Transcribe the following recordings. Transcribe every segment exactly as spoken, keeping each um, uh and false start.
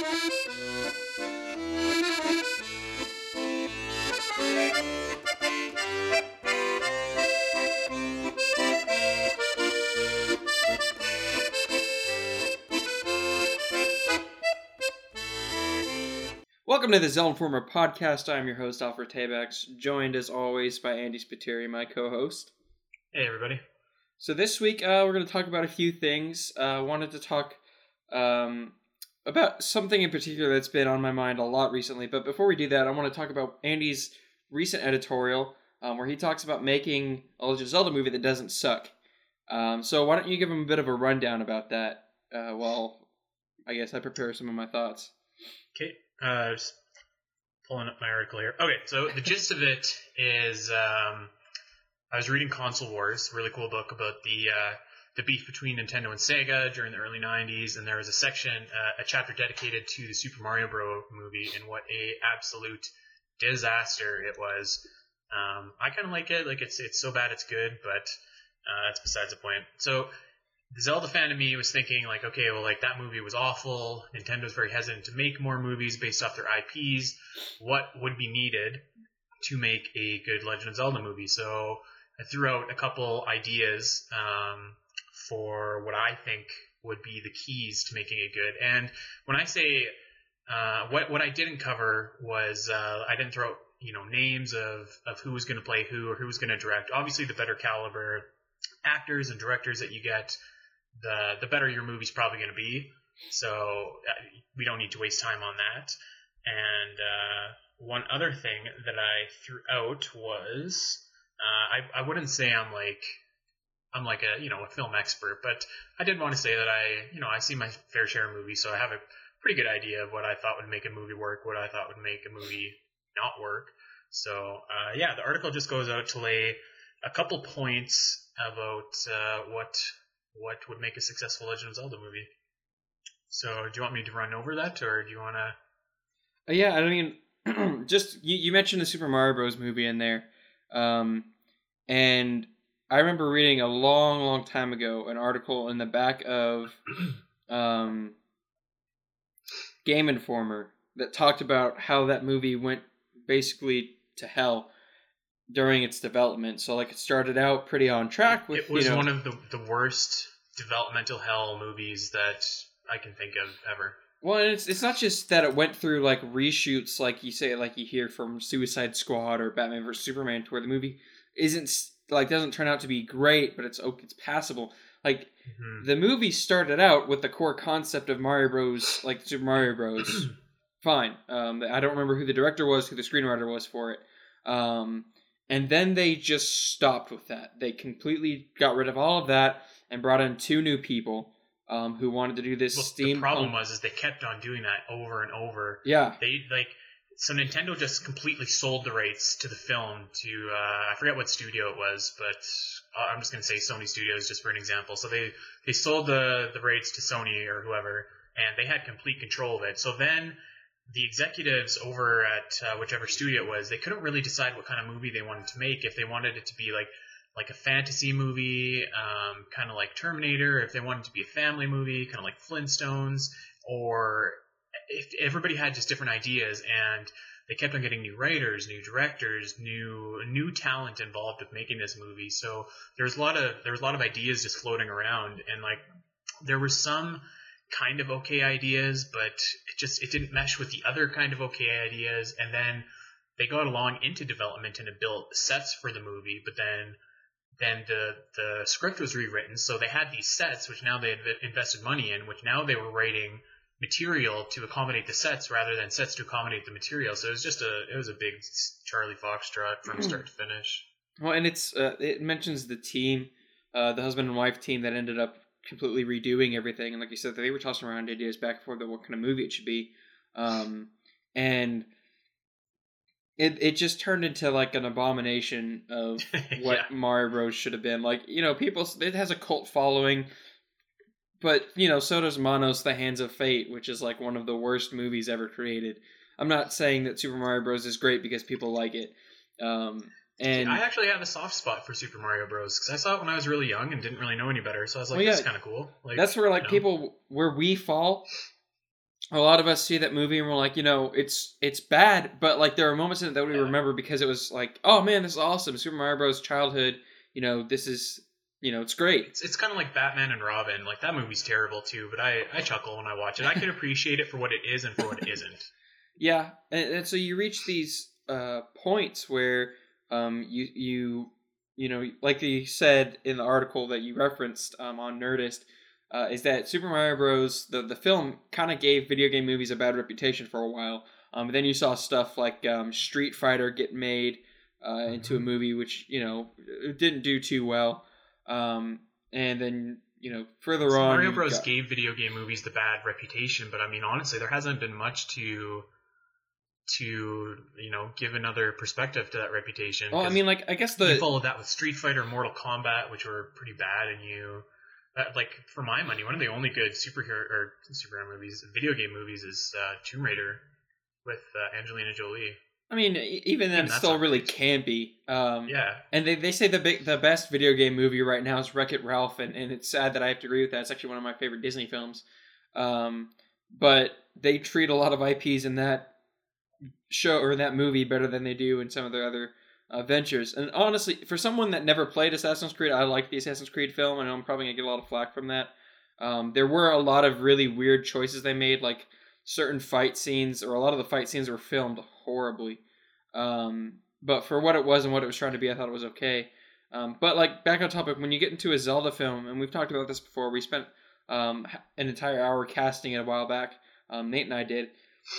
Welcome to the Zell Informer Podcast. I'm your host, Alfred Tabacs, joined as always by Andy Spiteri, my co-host. Hey, everybody. So this week, uh, we're going to talk about a few things. I uh, wanted to talk um, about something in particular that's been on my mind a lot recently. But before we do that, I want to talk about Andy's recent editorial um, where he talks about making a Legend of Zelda movie that doesn't suck. Um, so why don't you give him a bit of a rundown about that uh, while I guess I prepare some of my thoughts. Okay. Uh, just pulling up my article here. Okay, so the gist of it is um, I was reading Console Wars, a really cool book about the uh, the beef between Nintendo and Sega during the early nineties, and there was a section, uh, a chapter dedicated to the Super Mario Bros. Movie and what a absolute disaster it was. Um, I kind of like it. Like, it's it's so bad it's good, but uh, that's besides the point. So the Zelda fan of me was thinking, like, okay, well, like, that movie was awful. Nintendo's very hesitant to make more movies based off their I Ps. What would be needed to make a good Legend of Zelda movie? So I threw out a couple ideas um, for what I think would be the keys to making it good. And when I say uh, what what I didn't cover was uh, I didn't throw out, you know, names of, of who was going to play who or who was going to direct. Obviously, the better caliber actors and directors that you get, the the better your movie's probably going to be. So uh, we don't need to waste time on that. And uh, one other thing that I threw out was uh, I I wouldn't say I'm like I'm like a you know a film expert, but I did want to say that I you know I see my fair share of movies, so I have a pretty good idea of what I thought would make a movie work, what I thought would make a movie not work. So uh, yeah, the article just goes out to lay a couple points about uh, what. what would make a successful Legend of Zelda movie. So do you want me to run over that, or do you want to... Uh, yeah, I mean, just, you, you mentioned the Super Mario Bros. Movie in there, um, and I remember reading a long, long time ago an article in the back of um, Game Informer that talked about how that movie went basically to hell during its development. So, like, it started out pretty on track with, it was you know, one of the, the worst developmental hell movies that I can think of ever. Well, and it's it's not just that it went through, like, reshoots, like you say, like you hear from Suicide Squad or Batman versus Superman, to where the movie isn't, like, doesn't turn out to be great, but it's it's passable. Like, mm-hmm. The movie started out with the core concept of Mario Bros., like Super Mario Bros. Fine. Um, I don't remember who the director was, who the screenwriter was for it. Um... And then they just stopped with that. They completely got rid of all of that and brought in two new people um, who wanted to do this well, steampunk. The problem was is they kept on doing that over and over. Yeah. They like so Nintendo just completely sold the rights to the film to uh, I forget what studio it was, but I'm just going to say Sony Studios just for an example. So they they sold the the rights to Sony or whoever, and they had complete control of it. So then the executives over at uh, whichever studio it was, they couldn't really decide what kind of movie they wanted to make. If they wanted it to be like like a fantasy movie, um, kind of like Terminator, if they wanted it to be a family movie, kind of like Flintstones, or if everybody had just different ideas, and they kept on getting new writers, new directors, new new talent involved with making this movie. So there was a lot of there was a lot of ideas just floating around, and like there were some kind of okay ideas, but it just it didn't mesh with the other kind of okay ideas. And then they got along into development and it built sets for the movie, but then then the the script was rewritten, so they had these sets which now they had invested money in, which now they were writing material to accommodate the sets rather than sets to accommodate the material. So it was just a it was a big Charlie Foxtrot from start to finish. Well, and it's uh, it mentions the team, uh the husband and wife team that ended up completely redoing everything, and like you said, they were tossing around ideas back and forth of what kind of movie it should be, um, and it it just turned into like an abomination of what yeah. Mario Bros. Should have been. Like, you know, people, it has a cult following, but you know, so does Manos: The Hands of Fate, which is like one of the worst movies ever created. I'm not saying that Super Mario Bros. Is great because people like it. Um, And I actually have a soft spot for Super Mario Bros. Because I saw it when I was really young and didn't really know any better. So I was like, well, yeah, that's kind of cool. Like, that's where like you know. people, where we fall a lot of us see that movie and we're like, you know, it's it's bad, but like there are moments in it that we yeah. remember because it was like, oh man, this is awesome. Super Mario Bros. Childhood, you know, this is, you know, it's great. It's, it's kind of like Batman and Robin. Like that movie's terrible too, but I, I chuckle when I watch it. I can appreciate it for what it is and for what it isn't. Yeah, and, and so you reach these uh, points where um, you you you know, like you said in the article that you referenced um, on Nerdist. Uh, is that Super Mario Bros., the, the film, kind of gave video game movies a bad reputation for a while. Um, then you saw stuff like um, Street Fighter get made uh, mm-hmm. into a movie, which, you know, didn't do too well. Um, and then, you know, further so on... Mario Bros. Got... gave video game movies the bad reputation, but I mean, honestly, there hasn't been much to, to you know, give another perspective to that reputation. Well, I mean, like, I guess the... You followed that with Street Fighter, Mortal Kombat, which were pretty bad, and you... Uh, like, for my money, one of the only good superhero or superhero movies, video game movies, is uh, Tomb Raider with uh, Angelina Jolie. I mean, even then, it's still really campy. Um, yeah. And they, they say the big, the best video game movie right now is Wreck-It Ralph, and, and it's sad that I have to agree with that. It's actually one of my favorite Disney films. Um, but they treat a lot of I Ps in that show or that movie better than they do in some of their other Uh, ventures. And honestly, for someone that never played Assassin's Creed, I like the Assassin's Creed film. I know I'm probably gonna get a lot of flack from that. Um, there were a lot of really weird choices they made, like certain fight scenes, or a lot of the fight scenes were filmed horribly. Um, but for what it was and what it was trying to be, I thought it was okay. Um, but like back on topic, when you get into a Zelda film, and we've talked about this before, we spent um, an entire hour casting it a while back. Um, Nate and I did,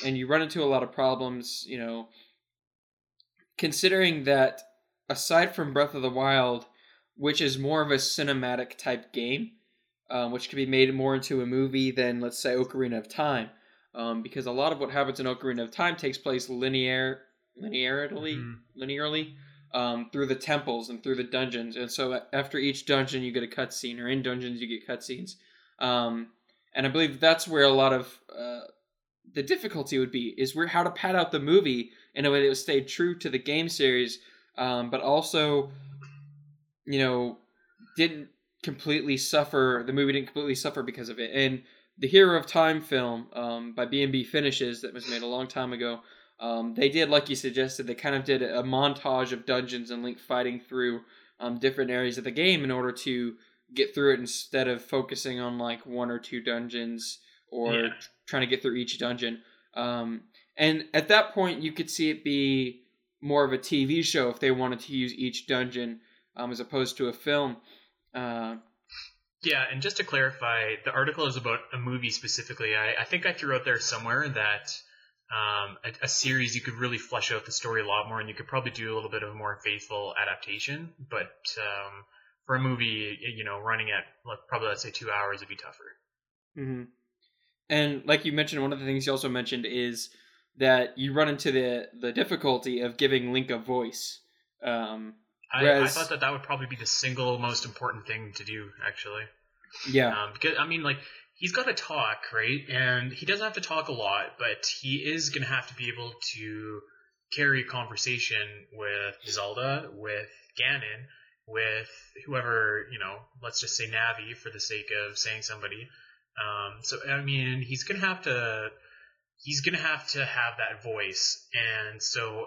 and you run into a lot of problems, you know. Considering that, aside from Breath of the Wild, which is more of a cinematic type game, um, which could be made more into a movie than, let's say, Ocarina of Time, um, because a lot of what happens in Ocarina of Time takes place linear, linearly, mm-hmm. linearly um, through the temples and through the dungeons. And so after each dungeon, you get a cutscene, or in dungeons, you get cutscenes. Um, and I believe that's where a lot of uh, the difficulty would be, is where how to pad out the movie in a way that would stay true to the game series, um, but also, you know, didn't completely suffer, the movie didn't completely suffer because of it. And the Hero of Time film um, by B and B Finishes, that was made a long time ago, um, they did, like you suggested, they kind of did a montage of dungeons and Link fighting through um, different areas of the game in order to get through it, instead of focusing on like one or two dungeons or yeah. trying to get through each dungeon. Um And at that point, you could see it be more of a T V show if they wanted to use each dungeon um, as opposed to a film. Uh, yeah, and just to clarify, the article is about a movie specifically. I, I think I threw out there somewhere that um, a, a series, you could really flesh out the story a lot more, and you could probably do a little bit of a more faithful adaptation. But um, for a movie, you know, running at like, probably, let's say, two hours would be tougher. Mm-hmm. And like you mentioned, one of the things you also mentioned is... that you run into the, the difficulty of giving Link a voice. Um, I, whereas, I thought that that would probably be the single most important thing to do, actually. Yeah. Um, because, I mean, like, he's got to talk, right? And he doesn't have to talk a lot, but he is going to have to be able to carry a conversation with Zelda, with Ganon, with whoever, you know, let's just say Navi for the sake of saying somebody. Um, so, I mean, he's going to have to... He's going to have to have that voice. And so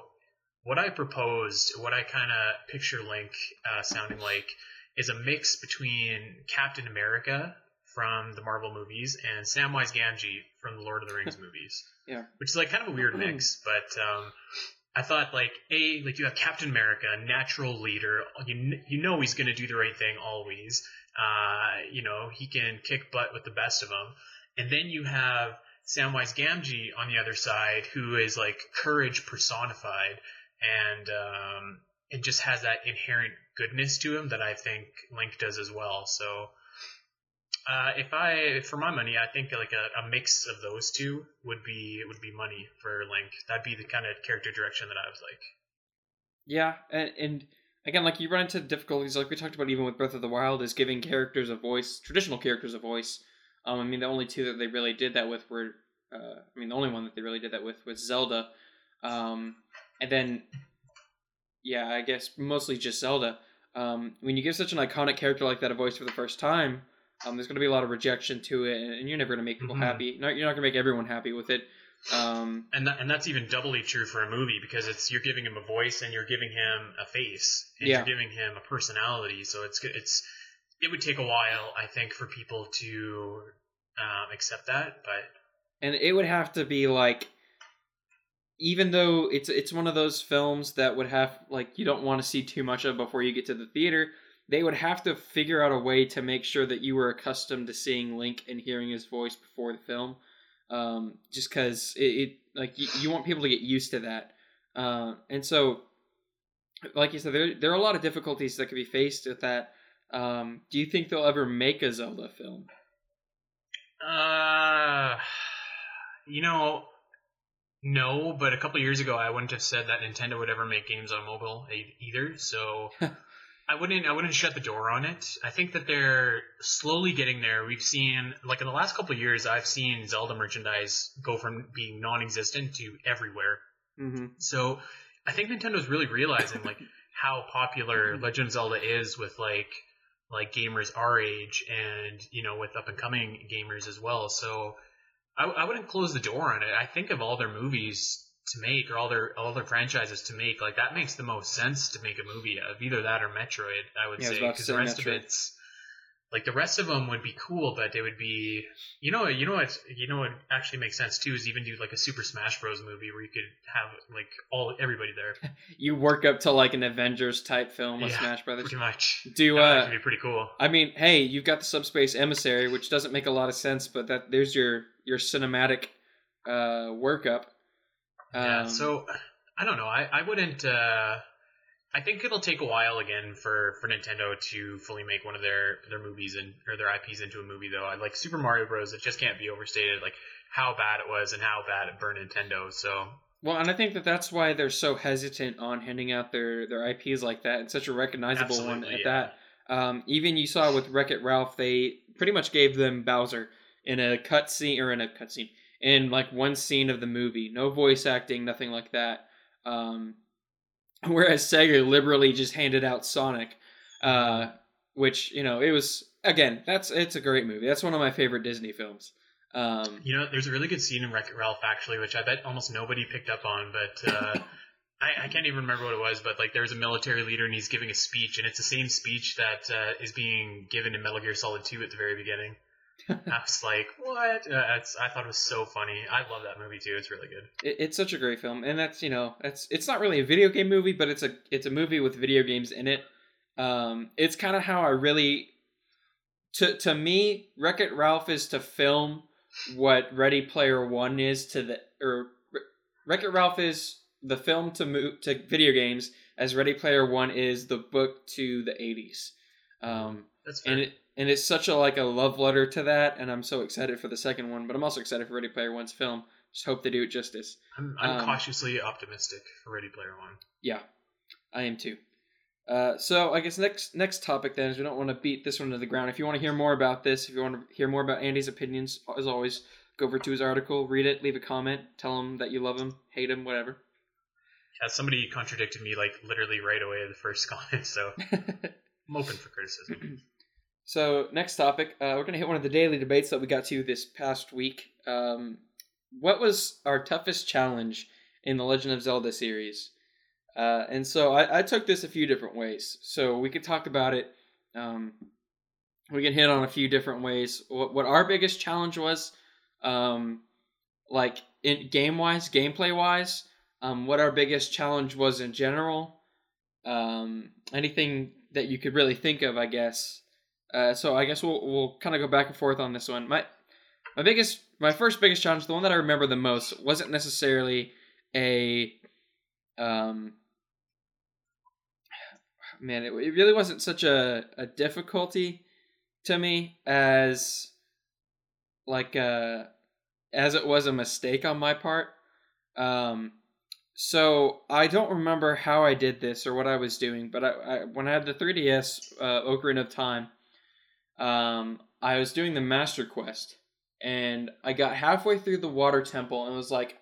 what I proposed, what I kind of picture Link uh, sounding like, is a mix between Captain America from the Marvel movies and Samwise Gamgee from the Lord of the Rings movies. Yeah. Which is like kind of a weird mix. But um, I thought like, A, like you have Captain America, natural leader. You, you know he's going to do the right thing always. Uh, you know, he can kick butt with the best of them. And then you have... Samwise Gamgee on the other side, who is like courage personified, and um, it just has that inherent goodness to him that I think Link does as well. So, uh, if I, for my money, I think like a, a mix of those two would be would be money for Link. That'd be the kind of character direction that I was like. Yeah, and, and again, like you run into difficulties, like we talked about, even with Breath of the Wild, is giving characters a voice, traditional characters a voice. Um, I mean, the only two that they really did that with were, uh, I mean, the only one that they really did that with was Zelda. Um, and then, yeah, I guess mostly just Zelda. Um, when you give such an iconic character like that a voice for the first time, Um, there's going to be a lot of rejection to it, and you're never going to make people mm-hmm. happy. No, you're not going to make everyone happy with it. Um, and that, and that's even doubly true for a movie, because it's you're giving him a voice and you're giving him a face and yeah. you're giving him a personality. So it's it's it would take a while, I think, for people to um, accept that. But and it would have to be like, even though it's it's one of those films that would have like you don't want to see too much of before you get to the theater. They would have to figure out a way to make sure that you were accustomed to seeing Link and hearing his voice before the film. Um, just cause it, it like you, you want people to get used to that. Um, uh, and so, like you said, there, there are a lot of difficulties that could be faced with that. Um, do you think they'll ever make a Zelda film? Uh, you know, no, but a couple years ago, I wouldn't have said that Nintendo would ever make games on mobile either. So I wouldn't I wouldn't shut the door on it. I think that they're slowly getting there. We've seen, like in the last couple of years, I've seen Zelda merchandise go from being non-existent to everywhere. Mm-hmm. So I think Nintendo's really realizing like how popular Legend of Zelda is with like like gamers our age and, you know, with up-and-coming gamers as well. So I, I wouldn't close the door on it. I think of all their movies to make, or all their all their franchises to make, like that makes the most sense to make a movie out of, either that or Metroid, I would yeah, say, because the rest Metroid. of it's like the rest of them would be cool, but they would be, you know, you know what, you know what actually makes sense too is even do like a Super Smash Bros. Movie where you could have like all everybody there. You work up to like an Avengers type film with yeah, Smash Brothers, pretty much. Do that uh, would actually be pretty cool. I mean, hey, you've got the Subspace Emissary, which doesn't make a lot of sense, but that there's your your cinematic uh, workup. Yeah, so I don't know. I, I wouldn't. Uh, I think it'll take a while again for, for Nintendo to fully make one of their, their movies and or their I Ps into a movie, though. I like Super Mario Bros. It just can't be overstated, like how bad it was and how bad it burned Nintendo. So well, and I think that that's why they're so hesitant on handing out their, their I Ps like that. It's such a recognizable Absolutely, one at yeah. that. Um, even you saw with Wreck-It Ralph, they pretty much gave them Bowser in a cutscene or in a cutscene. In like one scene of the movie, no voice acting, nothing like that. Um, whereas Sega liberally just handed out Sonic, uh, which, you know, it was, again, that's, it's a great movie. That's one of my favorite Disney films. Um, you know, there's a really good scene in Wreck-It Ralph actually, which I bet almost nobody picked up on, but, uh, I, I can't even remember what it was, but like there's a military leader and he's giving a speech, and it's the same speech that, uh, is being given in Metal Gear Solid two at the very beginning. I was like, what? Uh, it's, I thought it was so funny. I love that movie too. It's really good. It, it's such a great film, and that's you know, it's it's not really a video game movie, but it's a it's a movie with video games in it. Um, it's kind of how I really, to to me, Wreck-It Ralph is to film what Ready Player One is to the or Wreck-It Ralph is the film to mo- to video games, as Ready Player One is the book to the eighties. Um, that's fair. And it, And it's such a like a love letter to that, and I'm so excited for the second one, but I'm also excited for Ready Player One's film. Just hope they do it justice. I'm, I'm um, cautiously optimistic for Ready Player One. Yeah, I am too. Uh, so I guess next next topic then is we don't want to beat this one to the ground. If you want to hear more about this, if you want to hear more about Andy's opinions, as always, go over to his article, read it, leave a comment, tell him that you love him, hate him, whatever. Yeah, somebody contradicted me like literally right away in the first comment, so I'm open for criticism. So next topic, uh, we're going to hit one of the daily debates that we got to this past week. Um, what was our toughest challenge in the Legend of Zelda series? Uh, and so I, I took this a few different ways. So we could talk about it. Um, we can hit on a few different ways. What, what our biggest challenge was, um, like in game-wise, gameplay-wise, um, what our biggest challenge was in general. Um, anything that you could really think of, I guess. Uh, so I guess we'll we'll kind of go back and forth on this one. My my biggest my first biggest challenge, the one that I remember the most, wasn't necessarily a um man. It, it really wasn't such a, a difficulty to me as like a, as it was a mistake on my part. Um, so I don't remember how I did this or what I was doing, but I, I when I had the three D S uh, Ocarina of Time. Um, I was doing the Master Quest, and I got halfway through the Water Temple, and was like,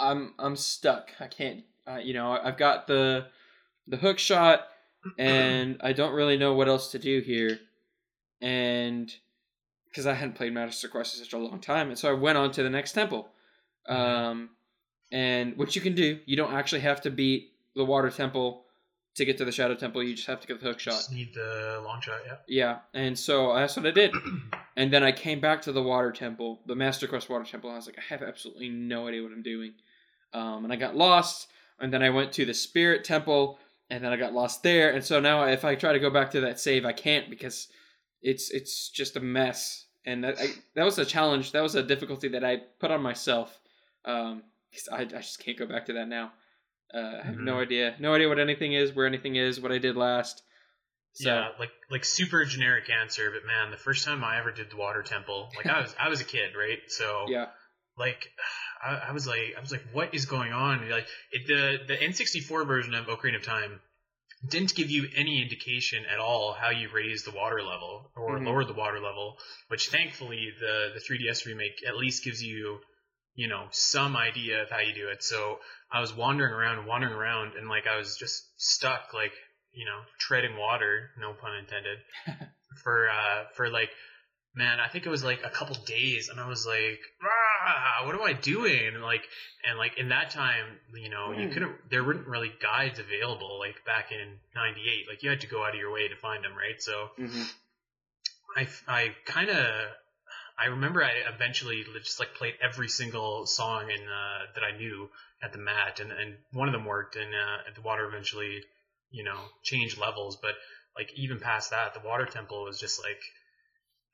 "I'm I'm stuck. I can't. Uh, you know, I've got the the hook shot, and I don't really know what else to do here." and because I hadn't played Master Quest in such a long time, and so I went on to the next temple. Um, and what you can do, you don't actually have to beat the Water Temple to get to the Shadow Temple. You just have to get the hook shot. Just need the long shot, yeah. Yeah, and so that's what I did. And then I came back to the Water Temple, the Master Quest Water Temple. And I was like, I have absolutely no idea what I'm doing. Um, and I got lost. And then I went to the Spirit Temple. And then I got lost there. And so now if I try to go back to that save, I can't because it's it's just a mess. And that I, that was a challenge. That was a difficulty that I put on myself. Um, cause I, I just can't go back to that now. Uh, I have mm-hmm. no idea, no idea what anything is, where anything is, what I did last. So. Yeah, like like super generic answer, but man, the first time I ever did the Water Temple, like I was I was a kid, right? So yeah, like I, I was like I was like, what is going on? Like it, the the N sixty-four version of Ocarina of Time didn't give you any indication at all how you raise the water level or mm-hmm. lower the water level, which thankfully the the three D S remake at least gives you. you know, some idea of how you do it. So I was wandering around, wandering around, and, like, I was just stuck, like, you know, treading water, no pun intended, for, uh, for like, man, I think it was, like, a couple days, and I was like, ah, what am I doing? And, like, and, like, in that time, you know, mm. you couldn't, there weren't really guides available, like, back in ninety-eight. Like, you had to go out of your way to find them, right? So mm-hmm. I, I kind of... I remember I eventually just like played every single song in, uh, that I knew at the mat, and, and one of them worked, and uh, the water eventually, you know, changed levels. But like even past that, the Water Temple was just like,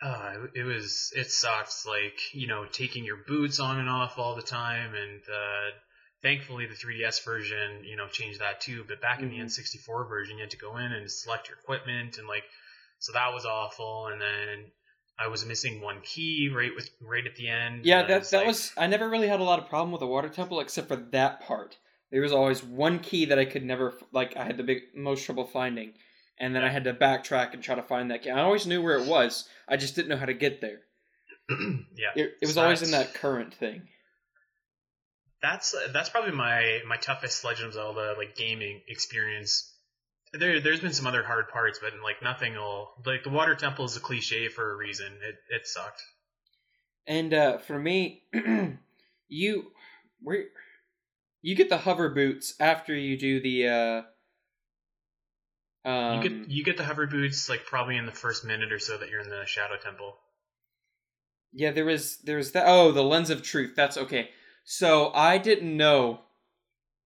uh, it was it sucked. Like, you know, taking your boots on and off all the time, and uh, thankfully the three D S version, you know, changed that too. But back mm-hmm. in the N sixty-four version, you had to go in and select your equipment, and like so that was awful, and then. I was missing one key right with right at the end. Yeah, that was that like... was. I never really had a lot of problem with the Water Temple except for that part. There was always one key that I could never like. I had the big most trouble finding, and then I had to backtrack and try to find that key. I always knew where it was. I just didn't know how to get there. yeah, it, it was so always in that current thing. That's that's probably my my toughest Legend of Zelda like gaming experience. There, there's been some other hard parts, but like nothing will like the Water Temple is a cliche for a reason. It it sucked. And uh, for me, you where you get the hover boots after you do the. Uh, um, you get you get the hover boots like probably in the first minute or so that you're in the Shadow Temple. Yeah, there was there was that. Oh, the Lens of Truth. That's okay. So I didn't know,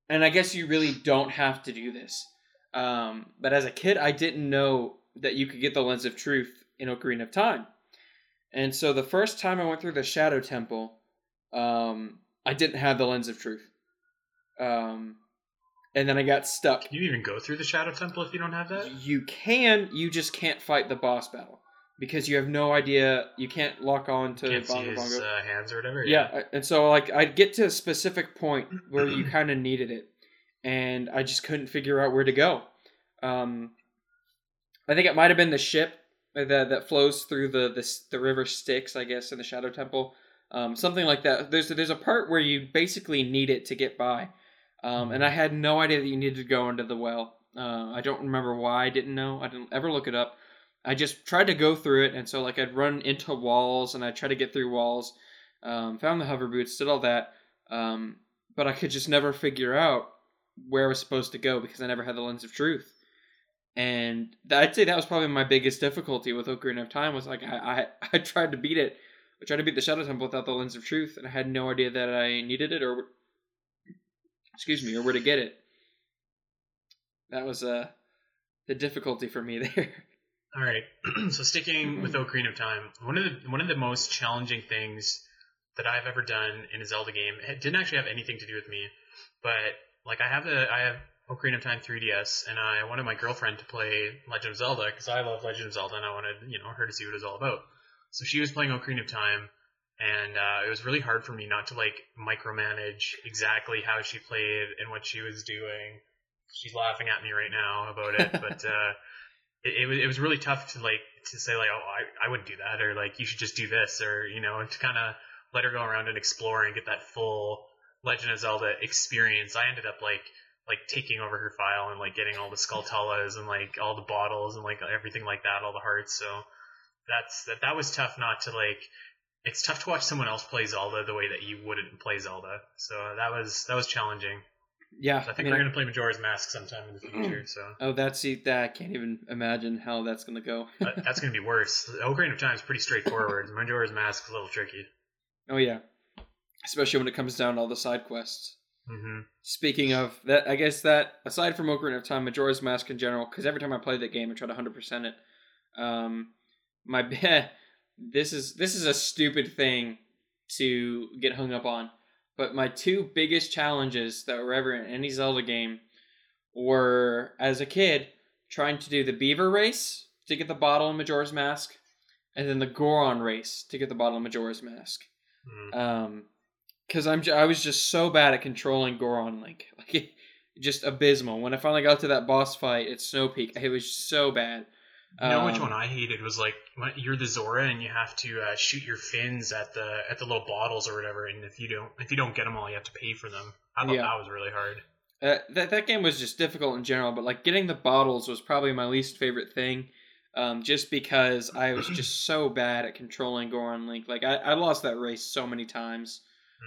and I guess you really don't have to do this. Um, but as a kid, I didn't know that you could get the Lens of Truth in Ocarina of Time. And so the first time I went through the Shadow Temple, um, I didn't have the Lens of Truth. Um, and then I got stuck. Can you even go through the Shadow Temple if you don't have that? You can, you just can't fight the boss battle because you have no idea. You can't lock on to can't Bongo see his, Bongo. Uh, hands or whatever. Yeah. yeah. And so like, I'd get to a specific point where you kind of needed it. And I just couldn't figure out where to go. Um, I think it might have been the ship that that flows through the the, the river Styx, I guess, in the Shadow Temple, um, something like that. There's there's a part where you basically need it to get by, um, and I had no idea that you needed to go into the well. Uh, I don't remember why I didn't know. I didn't ever look it up. I just tried to go through it, and so like I'd run into walls and I'd try to get through walls. Um, found the hover boots, did all that, um, but I could just never figure out. Where I was supposed to go because I never had the Lens of Truth, and I'd say that was probably my biggest difficulty with Ocarina of Time was like I, I I tried to beat it, I tried to beat the Shadow Temple without the Lens of Truth, and I had no idea that I needed it or excuse me or where to get it. That was uh the difficulty for me there. All right, so sticking with Ocarina of Time, one of the one of the most challenging things that I've ever done in a Zelda game it didn't actually have anything to do with me, but like I have the I have Ocarina of Time three D S, and I wanted my girlfriend to play Legend of Zelda because I love Legend of Zelda, and I wanted you know her to see what it was all about. So she was playing Ocarina of Time, and uh, it was really hard for me not to like micromanage exactly how she played and what she was doing. She's laughing at me right now about it, but uh, it, it was it was really tough to like to say like oh I I wouldn't do that or like you should just do this or you know to kind of let her go around and explore and get that full. Legend of Zelda experience. I ended up like like taking over her file and like getting all the Skulltulas and like all the bottles and like everything like that, all the hearts. So that's that that was tough not to like. It's tough to watch someone else play Zelda the way that you wouldn't play Zelda. So that was that was challenging. Yeah, so I think I mean, we're gonna play Majora's Mask sometime in the future. So oh, that's that I can't even imagine how that's gonna go. uh, that's gonna be worse. Ocarina of Time is pretty straightforward. Majora's Mask is a little tricky. Oh yeah, especially when it comes down to all the side quests. Mm-hmm. Speaking of that, I guess that aside from Ocarina of Time, Majora's Mask in general, because every time I play that game, I try to one hundred percent it. Um, my this is this is a stupid thing to get hung up on. But my two biggest challenges that were ever in any Zelda game were, as a kid, trying to do the Beaver Race to get the bottle in Majora's Mask, and then the Goron Race to get the bottle in Majora's Mask. Mm. Um, because I'm I was just so bad at controlling Goron Link, like it, just abysmal. When I finally got to that boss fight at Snow Peak, it was so bad. You know um, which one I hated was like you're the Zora and you have to uh, shoot your fins at the at the little bottles or whatever, and if you don't if you don't get them all, you have to pay for them. I thought yeah. that was really hard. Uh, that that game was just difficult in general, but like getting the bottles was probably my least favorite thing, um, just because I was just so bad at controlling Goron Link. Like I, I lost that race so many times,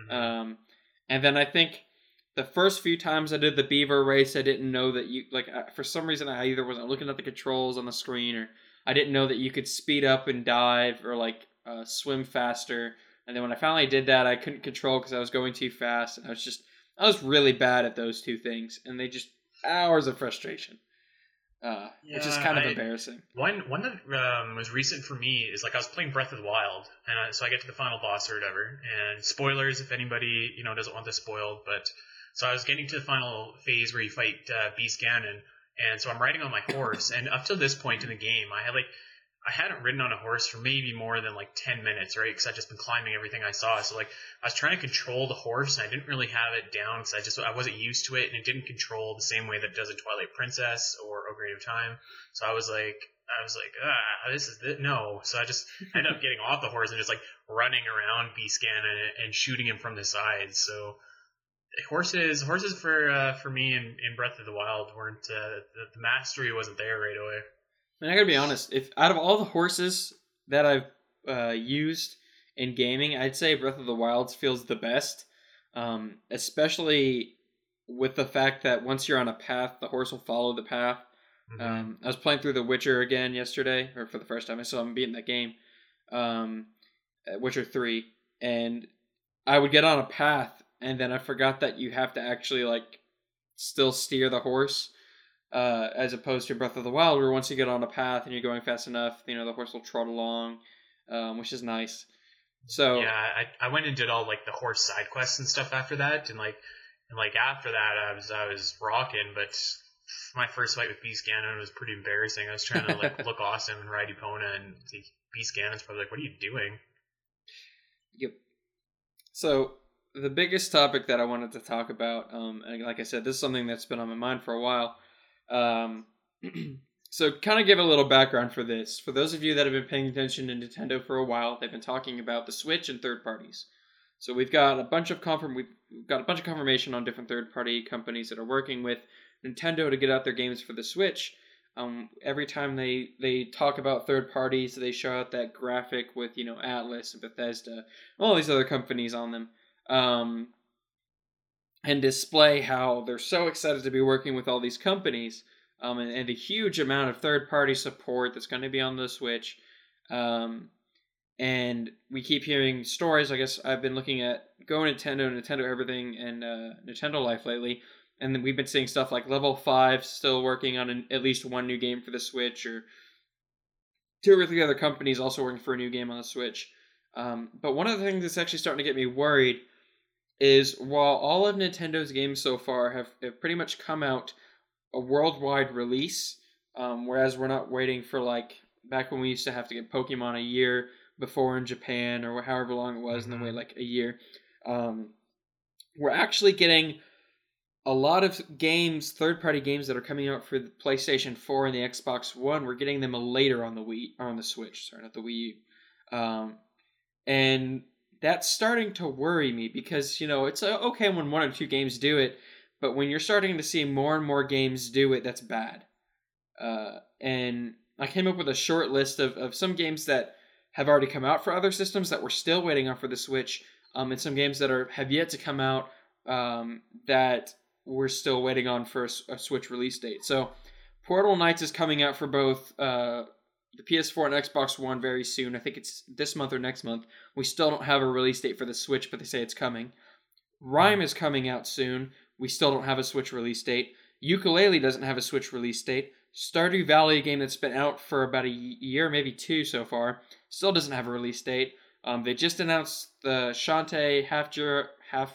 mm-hmm. um, and then I think the first few times I did the Beaver Race, I didn't know that you, like, I, for some reason I either wasn't looking at the controls on the screen or I didn't know that you could speed up and dive or, like, uh, swim faster. And then when I finally did that, I couldn't control because I was going too fast. And I was just, I was really bad at those two things. And they just, hours of frustration. Uh, yeah, which is kind of I, embarrassing. One one that um, was recent for me is like I was playing Breath of the Wild, and I, so I get to the final boss or whatever. And spoilers if anybody you know doesn't want this spoiled, but so I was getting to the final phase where you fight uh, Beast Ganon, and so I'm riding on my horse. And up to this point in the game, I had like I hadn't ridden on a horse for maybe more than like ten minutes, right? Because I'd just been climbing everything I saw. So like I was trying to control the horse, and I didn't really have it down because I just I wasn't used to it, and it didn't control the same way that it does in Twilight Princess or Ocarina of Time. So I was like, I was like, ah, this is the, no. So I just ended up getting off the horse and just like running around Beast Ganon and, and shooting him from the sides. So horses, horses for uh, for me in, in Breath of the Wild weren't uh, the, the mastery wasn't there right away. And I gotta be honest, if out of all the horses that I've uh, used in gaming, I'd say Breath of the Wild feels the best, um, especially with the fact that once you're on a path, the horse will follow the path. Mm-hmm. Um, I was playing through The Witcher again yesterday, or for the first time. I still haven't beaten that game, um, Witcher three, and I would get on a path, and then I forgot that you have to actually like still steer the horse. Uh, as opposed to Breath of the Wild, where once you get on a path and you're going fast enough, you know, the horse will trot along, um, which is nice. So yeah, I, I went and did all like the horse side quests and stuff after that, and like and like after that, I was I was rocking. But my first fight with Beast Ganon was pretty embarrassing. I was trying to like look awesome and ride Epona, and Beast Ganon's probably like, "What are you doing?" Yep. So the biggest topic that I wanted to talk about, um, and like I said, this is something that's been on my mind for a while. Um, so kind of give a little background for this. For those of you that have been paying attention to Nintendo for a while, they've been talking about the Switch and third parties. So we've got a bunch of confirm, we've got a bunch of confirmation on different third party companies that are working with Nintendo to get out their games for the Switch. Um, every time they, they talk about third parties, they show out that graphic with, you know, Atlus and Bethesda, all these other companies on them. Um, and display how they're so excited to be working with all these companies, um, and, and the huge amount of third-party support that's going to be on the Switch. Um, and we keep hearing stories. I guess I've been looking at Go Nintendo, Nintendo Everything, and uh, Nintendo Life lately, and then we've been seeing stuff like Level five still working on an, at least one new game for the Switch, or two or three other companies also working for a new game on the Switch. Um, but one of the things that's actually starting to get me worried is while all of Nintendo's games so far have, have pretty much come out a worldwide release, um, whereas we're not waiting for, like, back when we used to have to get Pokemon a year before in Japan or however long it was, mm-hmm. in the way, like, a year. Um, we're actually getting a lot of games, third-party games that are coming out for the PlayStation four and the Xbox One. We're getting them later on the Wii, or on the Switch, sorry, not the Wii U. Um, and that's starting to worry me because, you know, it's okay when one or two games do it, but when you're starting to see more and more games do it, that's bad. Uh, and I came up with a short list of, of some games that have already come out for other systems that we're still waiting on for the Switch, um, and some games that are have yet to come out um, that we're still waiting on for a, a Switch release date. So Portal Knights is coming out for both uh, the P S four and Xbox One very soon. I think it's this month or next month. We still don't have a release date for the Switch, but they say it's coming. Rime is coming out soon. We still don't have a Switch release date. Yooka-Laylee doesn't have a Switch release date. Stardew Valley, a game that's been out for about a year, maybe two so far, still doesn't have a release date. Um, they just announced the Shantae half half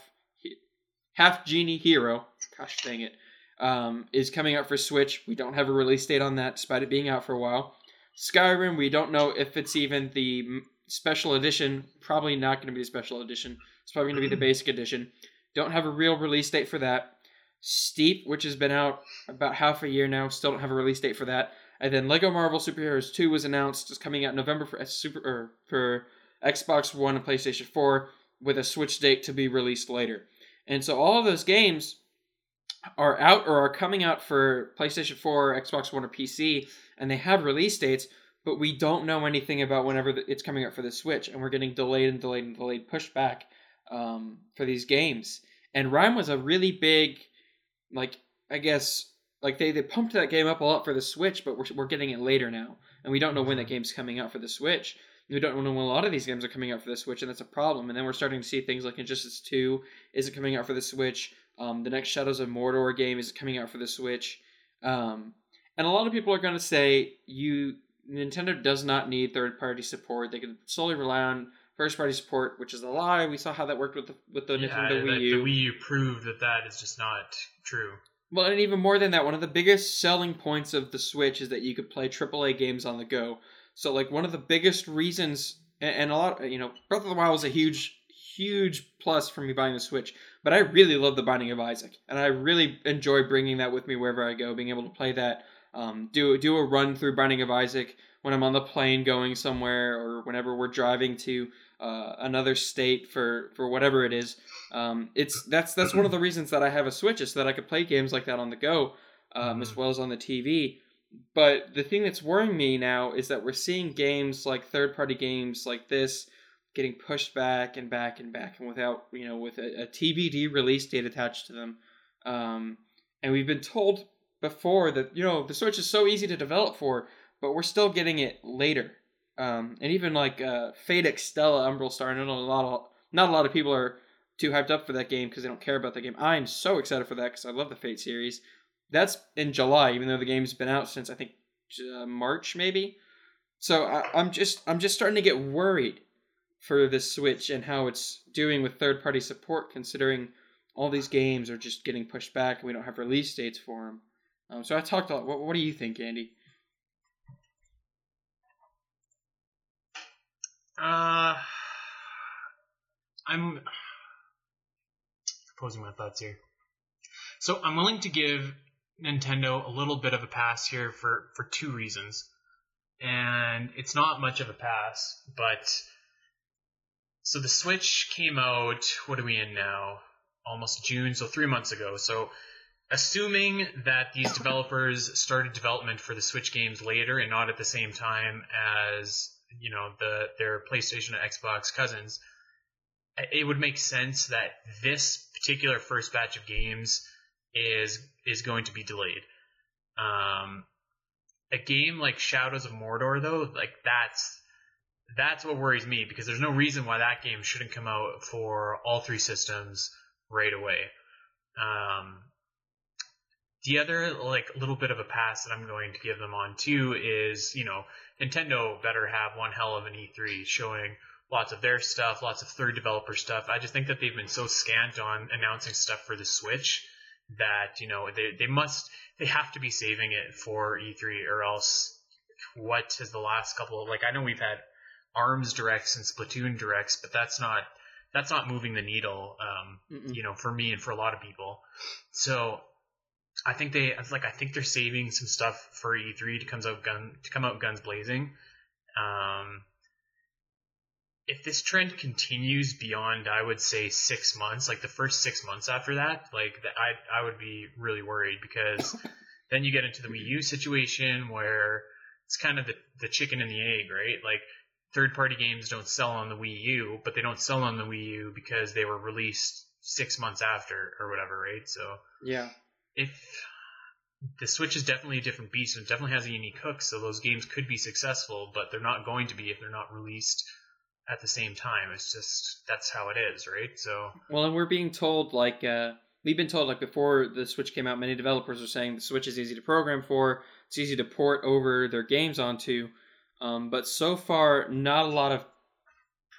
half genie hero. Gosh dang it! Um, is coming out for Switch. We don't have a release date on that, despite it being out for a while. Skyrim, we don't know if it's even the special edition. Probably not going to be the special edition. It's probably going to be the basic edition. Don't have a real release date for that. Steep, which has been out about half a year now, still don't have a release date for that. And then LEGO Marvel Super Heroes two was announced. It's coming out in November for Super or for Xbox One and PlayStation four, with a Switch date to be released later. And so all of those games are out or are coming out for PlayStation four, Xbox One, or P C, and they have release dates, but we don't know anything about whenever it's coming out for the Switch, and we're getting delayed and delayed and delayed, pushed back um, for these games. And Rime was a really big, like, I guess, like, they, they pumped that game up a lot for the Switch, but we're we're getting it later now, and we don't know when that game's coming out for the Switch. We don't know when a lot of these games are coming out for the Switch, and that's a problem. And then we're starting to see things like Injustice two isn't coming out for the Switch. Um, the next Shadows of Mordor game is coming out for the Switch. Um, and a lot of people are going to say, you Nintendo does not need third-party support. They can solely rely on first-party support, which is a lie. We saw how that worked with the, with the yeah, Nintendo Wii U. The Wii U proved that that is just not true. Well, and even more than that, one of the biggest selling points of the Switch is that you could play triple A games on the go. So, like, one of the biggest reasons, and a lot, you know, Breath of the Wild was a huge, huge plus for me buying the Switch, but I really love The Binding of Isaac, and I really enjoy bringing that with me wherever I go, being able to play that, um, do, do a run through Binding of Isaac when I'm on the plane going somewhere, or whenever we're driving to uh, another state for, for whatever it is. Um, it's that's that's one of the reasons that I have a Switch, is so that I could play games like that on the go, um, as well as on the T V. But the thing that's worrying me now is that we're seeing games like third-party games like this getting pushed back and back and back, and without, you know, with a, a T B D release date attached to them. Um, and we've been told before that, you know, the Switch is so easy to develop for, but we're still getting it later. Um, and even like uh, Fate Extella, Umbral Star, I know a lot of, not a lot of people are too hyped up for that game because they don't care about the game. I'm so excited for that because I love the Fate series. That's in July, even though the game's been out since, I think, uh, March, maybe. So I, I'm just I'm just starting to get worried for the Switch and how it's doing with third-party support, considering all these games are just getting pushed back and we don't have release dates for them. Um, so I talked a lot. What, what do you think, Andy? Uh, I'm composing my thoughts here. So I'm willing to give Nintendo a little bit of a pass here for, for two reasons. And it's not much of a pass, but... So the Switch came out, what are we in now? Almost June, so three months ago. So assuming that these developers started development for the Switch games later and not at the same time as, you know, the their PlayStation and Xbox cousins, it would make sense that this particular first batch of games is is going to be delayed. Um, a game like Shadows of Mordor, though, like that's that's what worries me, because there's no reason why that game shouldn't come out for all three systems right away. Um, the other like little bit of a pass that I'm going to give them on too is, you know, Nintendo better have one hell of an E three showing lots of their stuff, lots of third developer stuff. I just think that they've been so scant on announcing stuff for the Switch that, you know, they, they must, they have to be saving it for E three, or else what is the last couple of, like, I know we've had ARMS directs and Splatoon directs, but that's not, that's not moving the needle, um, Mm-mm. you know, for me and for a lot of people. So I think they, like, I think they're saving some stuff for E three to comes out gun, to come out guns blazing. Um, If this trend continues beyond, I would say six months, like the first six months after that, like the, I I would be really worried, because then you get into the Wii U situation where it's kind of the, the chicken and the egg, right? Like, third-party games don't sell on the Wii U, but they don't sell on the Wii U because they were released six months after or whatever, right? So yeah, if the Switch is definitely a different beast and it definitely has a unique hook, so those games could be successful, but they're not going to be if they're not released at the same time. It's just, that's how it is, right? So well, and we're being told, like, uh, we've been told, like, before the Switch came out, many developers are saying the Switch is easy to program for, it's easy to port over their games onto. Um, but so far, not a lot of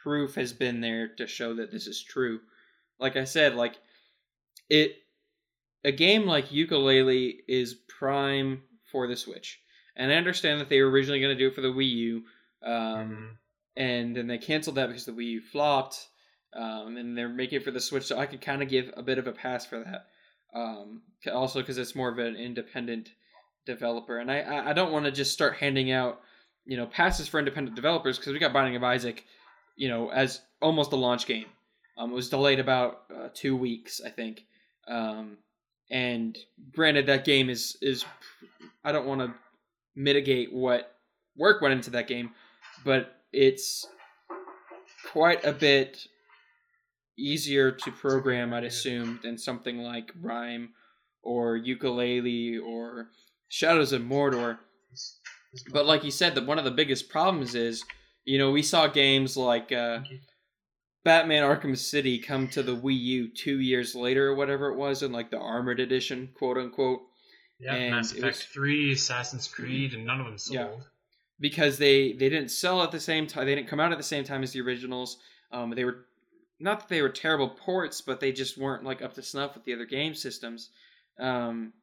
proof has been there to show that this is true. Like I said, like it, a game like Yooka-Laylee is prime for the Switch. And I understand that they were originally going to do it for the Wii U, um, mm-hmm. and then they canceled that because the Wii U flopped, um, and they're making it for the Switch. So I could kind of give a bit of a pass for that. Um, also, because it's more of an independent developer, and I, I don't want to just start handing out, you know, passes for independent developers, because we got Binding of Isaac, you know, as almost a launch game. Um, it was delayed about uh, two weeks, I think. Um, and granted, that game is, is I don't want to mitigate what work went into that game, but it's quite a bit easier to program, I'd assume, than something like Rime or Yooka-Laylee or Shadows of Mordor. But like you said, that one of the biggest problems is, you know, we saw games like uh, Batman Arkham City come to the Wii U two years later or whatever it was, in like the Armored Edition, quote unquote. Yeah, and Mass Effect was, three, Assassin's Creed, and none of them sold. Yeah, because they, they didn't sell at the same time. They didn't come out at the same time as the originals. Um, they were not that they were terrible ports, but they just weren't like up to snuff with the other game systems. Um,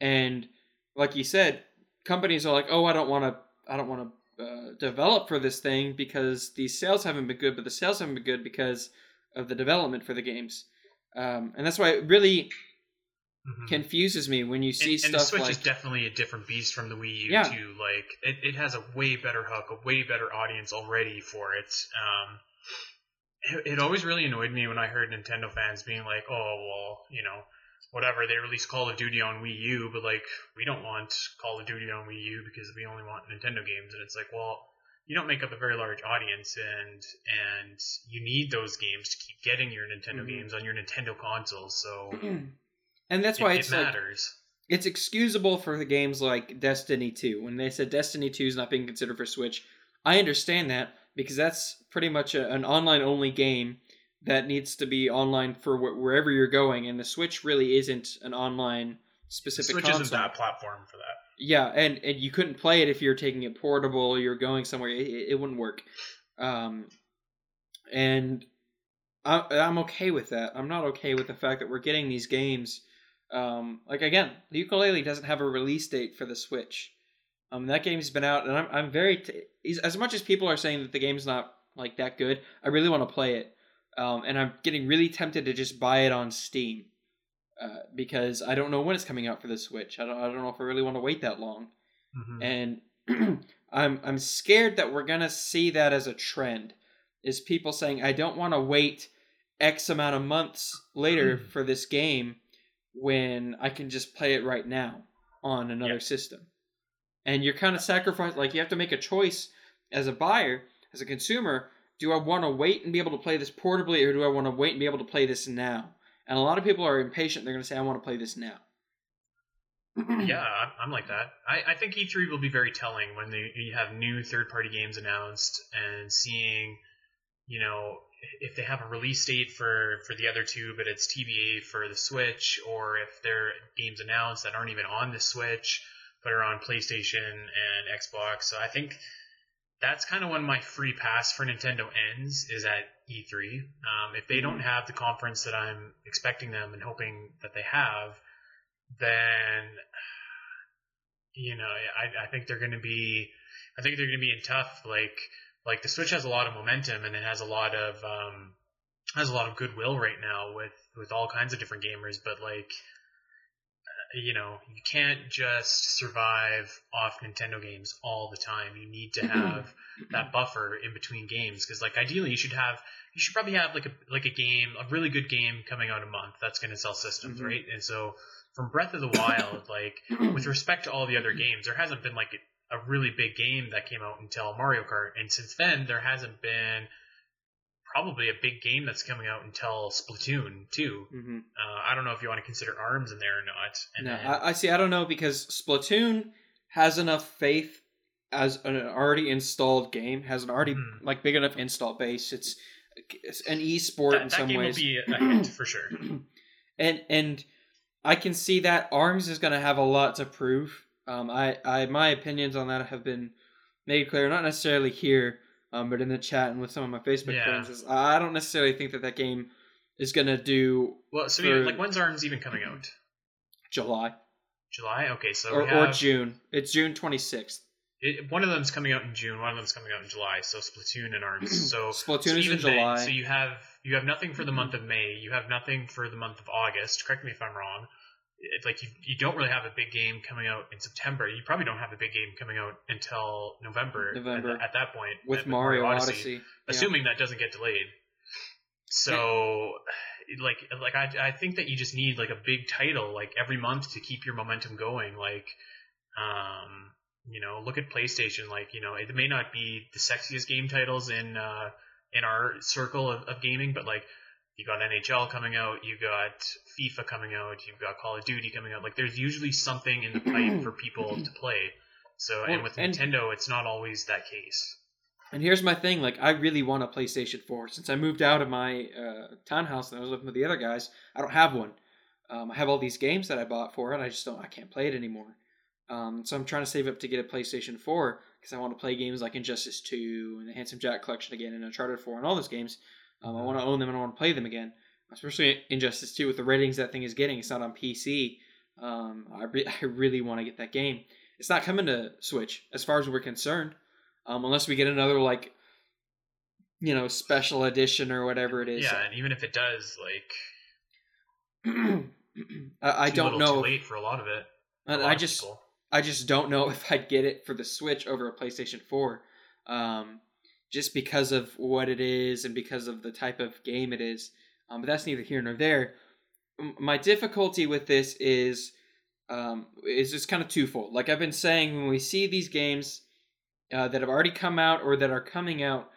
and like you said, companies are like, oh, I don't want to, I don't want to uh, develop for this thing because the sales haven't been good, but the sales haven't been good because of the development for the games. Um, and that's why it really mm-hmm. confuses me when you see and, stuff like... And the Switch like, is definitely a different beast from the Wii U, yeah. too. Like, it, it has a way better hook, a way better audience already for it. Um, it, it always really annoyed me when I heard Nintendo fans being like, oh, well, you know, whatever, they released Call of Duty on Wii U, but, like, we don't want Call of Duty on Wii U because we only want Nintendo games. And it's like, well, you don't make up a very large audience, and and you need those games to keep getting your Nintendo mm-hmm. games on your Nintendo consoles. So and that's why it, it's it matters. Like, it's excusable for the games like Destiny two. When they said Destiny two is not being considered for Switch, I understand that because that's pretty much a, an online-only game that needs to be online for wh- wherever you're going, and the Switch really isn't an online specific console. Switch isn't that platform for that. Yeah, and, and you couldn't play it if you're taking it portable, you're going somewhere, it, it wouldn't work. Um, and I, I'm okay with that. I'm not okay with the fact that we're getting these games. Um, like, again, Yooka-Laylee doesn't have a release date for the Switch. Um, that game's been out, and I'm, I'm very... T- as much as people are saying that the game's not like that good, I really want to play it. Um, and I'm getting really tempted to just buy it on Steam uh, because I don't know when it's coming out for the Switch. I don't, I don't know if I really want to wait that long. Mm-hmm. And I'm I'm scared that we're going to see that as a trend, is people saying, I don't want to wait X amount of months later mm-hmm. for this game when I can just play it right now on another yep. system. And you're kind of sacrificing, like you have to make a choice as a buyer, as a consumer. Do I want to wait and be able to play this portably, or do I want to wait and be able to play this now? And a lot of people are impatient. They're going to say, I want to play this now. Yeah, I'm like that. I, I think E three will be very telling when they, you have new third-party games announced, and seeing, you know, if they have a release date for, for the other two, but it's T B A for the Switch, or if there are games announced that aren't even on the Switch, but are on PlayStation and Xbox. So I think... that's kind of when my free pass for Nintendo ends, is at E three. Um, if they don't have the conference that I'm expecting them and hoping that they have, then, you know, I, I think they're going to be, I think they're going to be in tough. Like, like the Switch has a lot of momentum, and it has a lot of, um, has a lot of goodwill right now with, with all kinds of different gamers. But like, you know, you can't just survive off Nintendo games all the time. You need to have that buffer in between games, because, like, ideally, you should have, you should probably have like a like a game, a really good game coming out a month that's going to sell systems, mm-hmm. right? And so, from Breath of the Wild, like with respect to all the other games, there hasn't been like a a really big game that came out until Mario Kart. And since then, there hasn't been probably a big game that's coming out until Splatoon two. Mm-hmm. Uh, I don't know if you want to consider ARMS in there or not. And no, then... I, I see. I don't know, because Splatoon has enough faith as an already installed game, has an already mm-hmm. like big enough install base. It's, it's an esport that, in that some game ways. Will be a hit for sure. And and I can see that ARMS is going to have a lot to prove. Um, I, I my opinions on that have been made clear, not necessarily here, um, but in the chat and with some of my Facebook yeah. friends. Is, I don't necessarily think that that game is going to do. Well, so for, yeah, like, when's ARMS even coming out? July. July. Okay, so or, we have, or June. It's June twenty-sixth. It, one of them's coming out in June. One of them's coming out in July. So Splatoon and ARMS. So Splatoon so is in July. Then, so you have you have nothing for the month of May. You have nothing for the month of August. Correct me if I'm wrong. It's like you you don't really have a big game coming out in September. You probably don't have a big game coming out until November. November. At, at that point, with, with Mario, Mario Odyssey, Odyssey. assuming yeah. that doesn't get delayed. So, yeah. like like I I think that you just need like a big title like every month to keep your momentum going. Like, um, you know, look at PlayStation. Like, you know, it may not be the sexiest game titles in uh in our circle of, of gaming, but like. You got N H L coming out, you got FIFA coming out, you've got Call of Duty coming out. Like, there's usually something in the pipe for people to play. So, well, and with and, Nintendo, it's not always that case. And here's my thing. Like, I really want a PlayStation four. Since I moved out of my uh, townhouse and I was living with the other guys, I don't have one. Um, I have all these games that I bought for it. I just don't, I can't play it anymore. Um, so I'm trying to save up to get a PlayStation four because I want to play games like Injustice two and the Handsome Jack Collection again and Uncharted four and all those games. Um, I want to own them and I want to play them again, especially Injustice two with the ratings that thing is getting. It's not on P C. Um, I, re- I really want to get that game. It's not coming to Switch as far as we're concerned, um, unless we get another, like, you know, special edition or whatever it is. Yeah, and even if it does, like, I, I don't know. Too late for a lot of it. And I just, people. I just don't know if I'd get it for the Switch over a PlayStation four. Um, just because of what it is and because of the type of game it is. Um, but that's neither here nor there. M- my difficulty with this is um, is just kind of twofold. Like I've been saying, when we see these games uh, that have already come out or that are coming out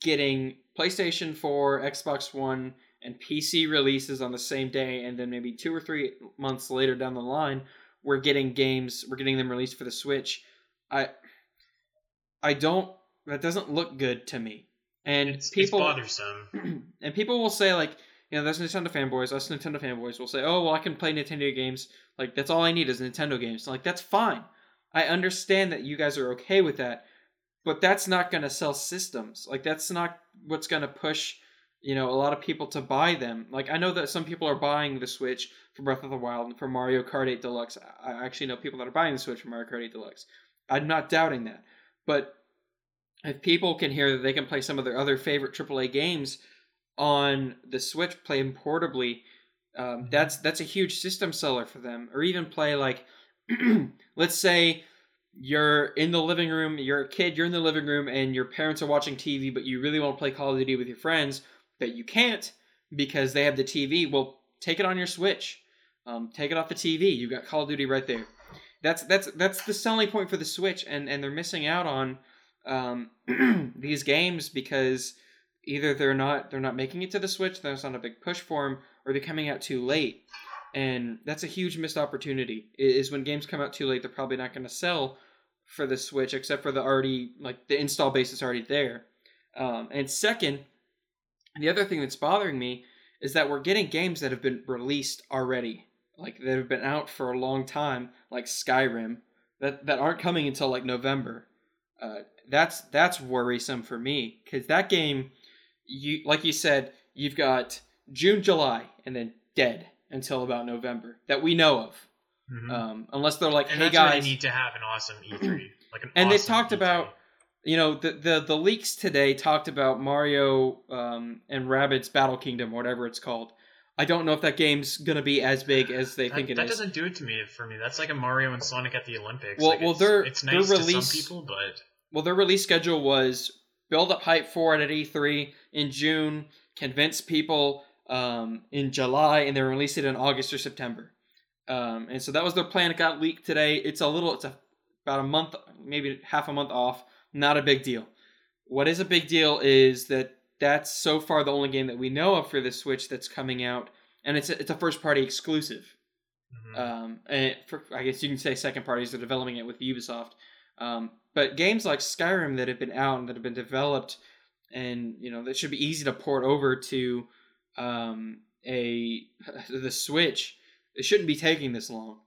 getting PlayStation four, Xbox one, and P C releases on the same day, and then maybe two or three months later down the line, we're getting games, we're getting them released for the Switch. I I don't... That doesn't look good to me. And it's, people, it's bothersome. And people will say, like, you know, those Nintendo fanboys, us Nintendo fanboys will say, oh, well, I can play Nintendo games. Like, that's all I need is Nintendo games. And, like, that's fine. I understand that you guys are okay with that. But that's not going to sell systems. Like, that's not what's going to push, you know, a lot of people to buy them. Like, I know that some people are buying the Switch for Breath of the Wild and for Mario Kart eight Deluxe. I actually know people that are buying the Switch for Mario Kart eight Deluxe. I'm not doubting that. But... if people can hear that they can play some of their other favorite triple A games on the Switch, play them portably, um, that's that's a huge system seller for them. Or even play, like, let's say you're in the living room, you're a kid, you're in the living room, and your parents are watching T V, but you really want to play Call of Duty with your friends, but you can't because they have the T V. Well, take it on your Switch. Um, take it off the T V. You've got Call of Duty right there. That's that's that's the selling point for the Switch, and, and they're missing out on... Um, these games because either they're not they're not making it to the Switch, there's not a big push for them, or they're coming out too late, and that's a huge missed opportunity. Is when games come out too late, they're probably not going to sell for the Switch, except for the already like the install base is already there. Um, and second, the other thing that's bothering me is that we're getting games that have been released already, like that have been out for a long time, like Skyrim, that that aren't coming until like November. Uh, that's that's worrisome for me because that game, you like you said, you've got June, July, and then dead until about November that we know of, mm-hmm. um, unless they're like, and hey that's guys, they need to have an awesome E three, like an and awesome they talked E three. About, you know, the, the the leaks today talked about Mario um, and Rabbids Battle Kingdom, whatever it's called. I don't know if that game's going to be as big as they that, think it that is. That doesn't do it to me. For me, that's like a Mario and Sonic at the Olympics. Well, like well, it's, they're, it's nice they're release, to some people, but... Well, their release schedule was build up hype for it at E three in June, convince people um, in July, and then release it in August or September. Um, and so that was their plan. It got leaked today. It's a little... It's a about a month, maybe half a month off. Not a big deal. What is a big deal is that that's so far the only game that we know of for the Switch that's coming out, and it's a, it's a first-party exclusive. Mm-hmm. Um, and it, for, I guess you can say second parties are developing it with Ubisoft. Um, but games like Skyrim that have been out and that have been developed, and you know that should be easy to port over to um, a the Switch. It shouldn't be taking this long.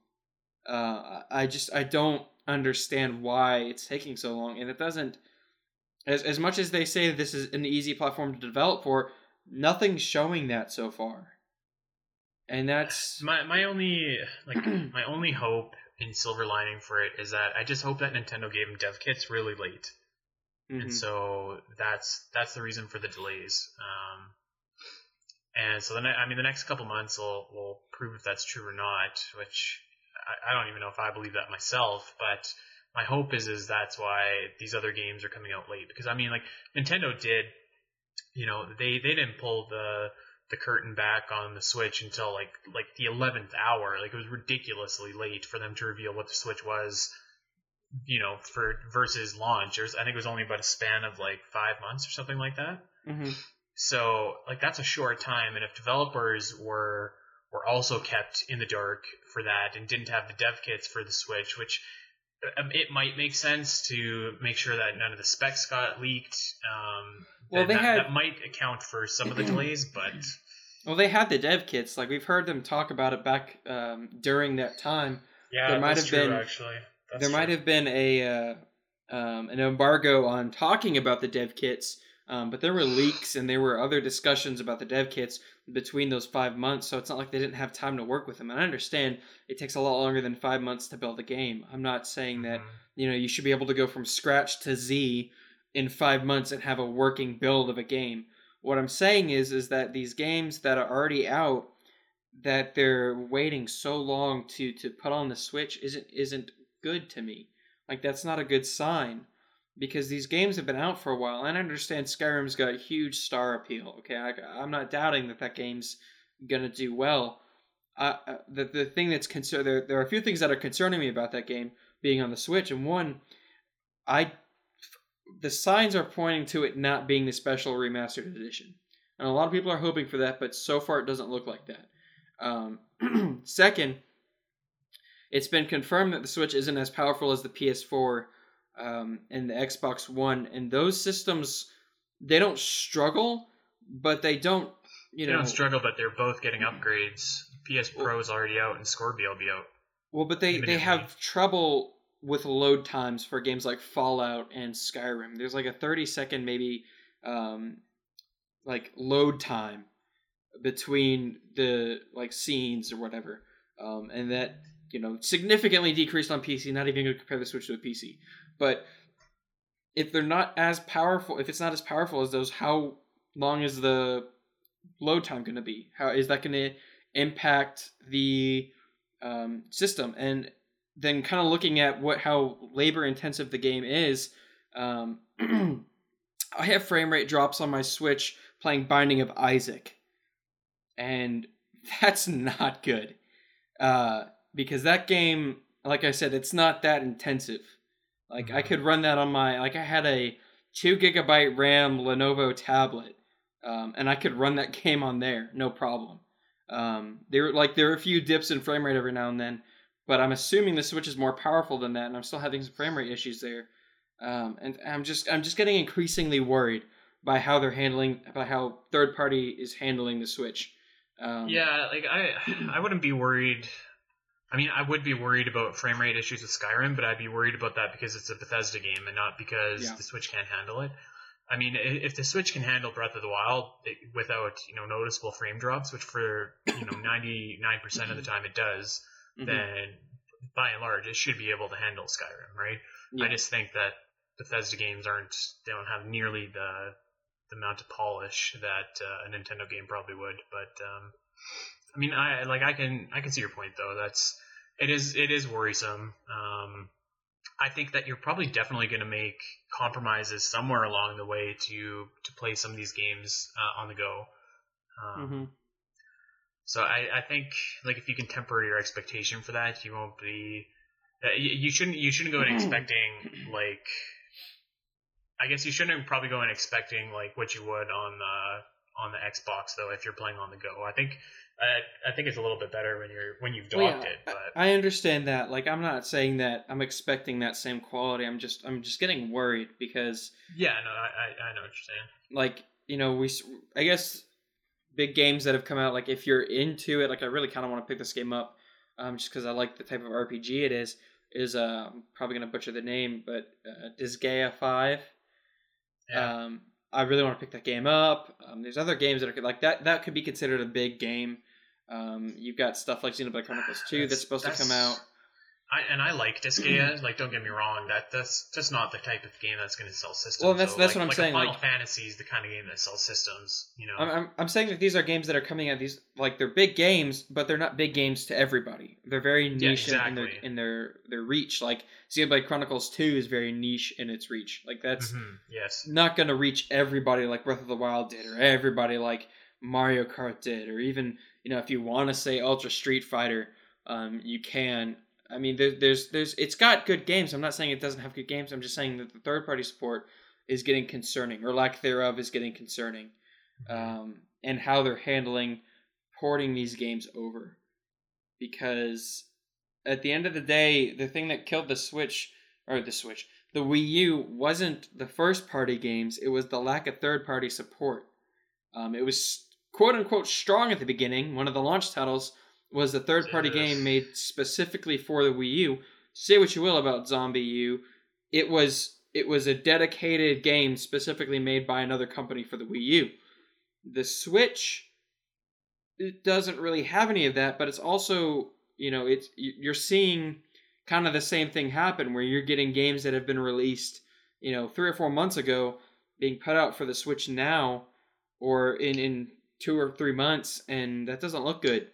Uh, I just I don't understand why it's taking so long, and it doesn't. As as much as they say this is an easy platform to develop for, nothing's showing that so far. And that's my my only like my only hope and silver lining for it is that I just hope that Nintendo gave them dev kits really late, mm-hmm. and so that's that's the reason for the delays. Um, and so then I mean the next couple months will will prove if that's true or not, which I, I don't even know if I believe that myself, but. My hope is is that's why these other games are coming out late because I mean like Nintendo did, you know they, they didn't pull the the curtain back on the Switch until like like the eleventh hour. Like it was ridiculously late for them to reveal what the Switch was, you know for versus launch. There's I think it was only about a span of like five months or something like that. Mm-hmm. So like that's a short time, and if developers were were also kept in the dark for that and didn't have the dev kits for the Switch, which it might make sense to make sure that none of the specs got leaked. Um, well, they that, had... that might account for some of the delays, but... Well, they had the dev kits. Like, we've heard them talk about it back um, during that time. Yeah, there might that's have true, been, actually. That's there true. might have been a uh, um, an embargo on talking about the dev kits, um, but there were leaks and there were other discussions about the dev kits between those five months, so it's not like they didn't have time to work with them. And I understand it takes a lot longer than five months to build a game. I'm not saying that, you know, you should be able to go from scratch to Z in five months and have a working build of a game. What I'm saying is, is that these games that are already out, that they're waiting so long to, to put on the Switch isn't, isn't good to me. Like, that's not a good sign because these games have been out for a while. And I understand Skyrim's got a huge star appeal. Okay, I, I'm not doubting that that game's going to do well. Uh, the the thing that's concerned, there, there are a few things that are concerning me about that game being on the Switch. And one, I the signs are pointing to it not being the special remastered edition. And a lot of people are hoping for that, but so far it doesn't look like that. Um, second, it's been confirmed that the Switch isn't as powerful as the P S four um, and the Xbox One. And those systems, they don't struggle, but they don't, you know. They don't struggle, but they're both getting upgrades. P S Pro is already out and Scorpio will be out. Well, but they, they have trouble with load times for games like Fallout and Skyrim. There's like a thirty second maybe um, like load time between the like scenes or whatever. Um, and that, you know, significantly decreased on P C. Not even going to compare the Switch to a P C. But if they're not as powerful, if it's not as powerful as those, how long is the load time going to be? How is that going to impact the um, system? And then kind of looking at what how labor intensive the game is, um, I have frame rate drops on my Switch playing Binding of Isaac, and that's not good uh, because that game, like I said, it's not that intensive. Like mm-hmm. I could run that on my like I had a two gigabyte RAM Lenovo tablet, um, and I could run that game on there no problem. Um, there like there are a few dips in frame rate every now and then, but I'm assuming the Switch is more powerful than that, and I'm still having some frame rate issues there. Um, and I'm just I'm just getting increasingly worried by how they're handling by how third party is handling the Switch. Um, yeah, like I I wouldn't be worried. I mean, I would be worried about frame rate issues with Skyrim, but I'd be worried about that because it's a Bethesda game and not because yeah. the Switch can't handle it. I mean, if the Switch can handle Breath of the Wild without, you know, noticeable frame drops, which for, you know, ninety-nine percent of the time it does, mm-hmm. then by and large, it should be able to handle Skyrim, right? Yeah. I just think that Bethesda games aren't, they don't have nearly the, the amount of polish that uh, a Nintendo game probably would. But, um, I mean, I, like, I can, I can see your point though. That's, it is, it is worrisome. Um, I think that you're probably definitely going to make compromises somewhere along the way to to play some of these games uh, on the go. Um, mm-hmm. So I, I think like if you can temper your expectation for that, you won't be Uh, you, you shouldn't. You shouldn't go in expecting like. I guess you shouldn't probably go in expecting like what you would on the on the Xbox though if you're playing on the go. I think I, I think it's a little bit better when you're when you've docked well, yeah, it. But I understand that. Like I'm not saying that I'm expecting that same quality. I'm just I'm just getting worried because. Yeah, no, I I, I know what you're saying. Like you know we I guess big games that have come out like if you're into it like I really kind of want to pick this game up. Um, just because I like the type of R P G it is, is uh, I'm probably going to butcher the name, but uh, Disgaea five. Yeah. Um, I really want to pick that game up. Um, there's other games that are like that. That could be considered a big game. Um, you've got stuff like Xenoblade Chronicles two that's, that's supposed that's, to come out. I, and I like Disgaea. Like, don't get me wrong. That that's just not the type of game that's going to sell systems. Well, that's so, that's like, what I'm like saying. Final like, Fantasy is the kind of game that sells systems. You know, I'm, I'm I'm saying that these are games that are coming out. These like they're big games, but they're not big games to everybody. They're very niche yeah, exactly. in their in their, their reach. Like Xenoblade Chronicles two is very niche in its reach. Like that's mm-hmm. yes. not going to reach everybody like Breath of the Wild did, or everybody like Mario Kart did, or even you know if you want to say Ultra Street Fighter, um, you can. I mean, there, there's, there's, it's got good games. I'm not saying it doesn't have good games. I'm just saying that the third-party support is getting concerning, or lack thereof is getting concerning, um, and how they're handling porting these games over. Because at the end of the day, the thing that killed the Switch, or the Switch, the Wii U wasn't the first-party games. It was the lack of third-party support. Um, it was quote-unquote strong at the beginning. One of the launch titles was a third-party yes. game made specifically for the Wii U. Say what you will about Zombie U, it was it was a dedicated game specifically made by another company for the Wii U. The Switch, it doesn't really have any of that, but it's also, you know, it's you're seeing kind of the same thing happen where you're getting games that have been released, you know, three or four months ago being put out for the Switch now or in, in two or three months, and that doesn't look good.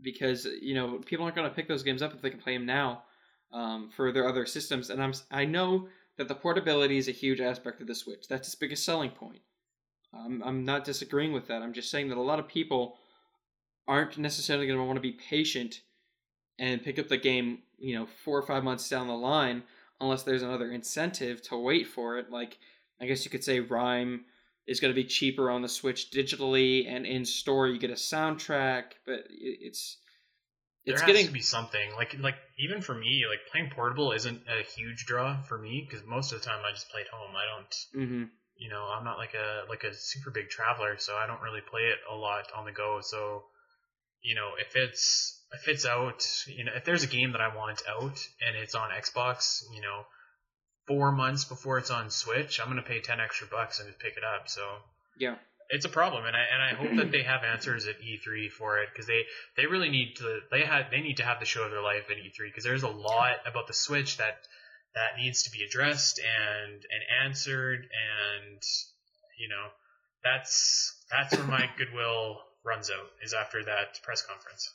Because, you know, people aren't going to pick those games up if they can play them now um, for their other systems. And I'm, I know that the portability is a huge aspect of the Switch. That's its biggest selling point. Um, I'm not disagreeing with that. I'm just saying that a lot of people aren't necessarily going to want to be patient and pick up the game, you know, four or five months down the line unless there's another incentive to wait for it. Like, I guess you could say Rime is going to be cheaper on the Switch digitally, and in store you get a soundtrack, but it's it's there has getting to be something like like even for me, like playing portable isn't a huge draw for me because most of the time I just play at home. I don't, mm-hmm. you know, I'm not like a like a super big traveler, so I don't really play it a lot on the go. So you know, if it's if it's out, you know, if there's a game that I want out and it's on Xbox, you know, four months before it's on Switch, I'm going to pay ten extra bucks and just pick it up. So yeah, it's a problem. And I, and I hope that they have answers at E three for it. Cause they, they really need to, they had, they need to have the show of their life at E three. Cause there's a lot about the Switch that, that needs to be addressed and, and answered. And, you know, that's, that's where my goodwill runs out, is after that press conference.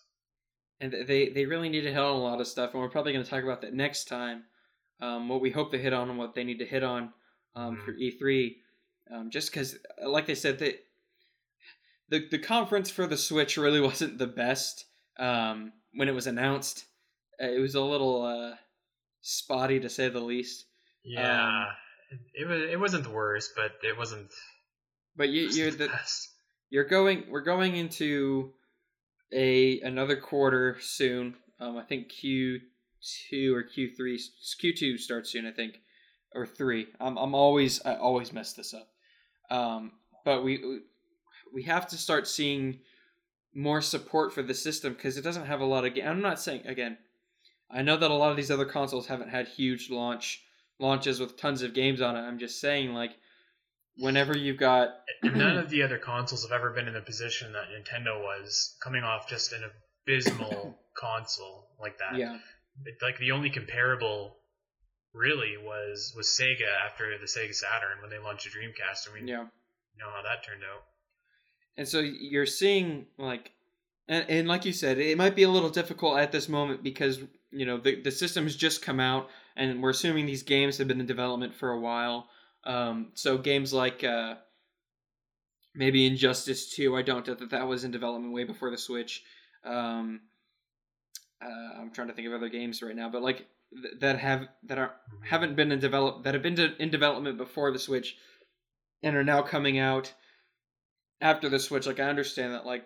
And they, they really need to hit on a lot of stuff. And we're probably going to talk about that next time. Um, what we hope to hit on and what they need to hit on um, for E three, um, just because, like they said, that the the conference for the Switch really wasn't the best um, when it was announced. Uh, it was a little uh, spotty, to say the least. Yeah, um, it was. It wasn't the worst, but it wasn't. But you, wasn't you're the, the best. You're going. We're going into a another quarter soon. Um, I think Q. Q two or Q three, Q two starts soon, I think, or three. I'm I'm always I always mess this up. Um, but we we have to start seeing more support for the system because it doesn't have a lot of. Ga- I'm not saying again. I know that a lot of these other consoles haven't had huge launch launches with tons of games on it. I'm just saying, like, whenever you've got none of the other consoles have ever been in the position that Nintendo was, coming off just an abysmal console like that. Yeah. Like the only comparable really was, was Sega after the Sega Saturn when they launched the Dreamcast, and we yeah. know how that turned out. And so you're seeing like, and, and like you said, it might be a little difficult at this moment because, you know, the, the system has just come out and we're assuming these games have been in development for a while. Um, so games like uh, maybe Injustice two, I don't doubt that that was in development way before the Switch. Um, uh, I'm trying to think of other games right now, but like th- that have that are haven't been in develop that have been de- in development before the Switch and are now coming out after the Switch. Like I understand that, like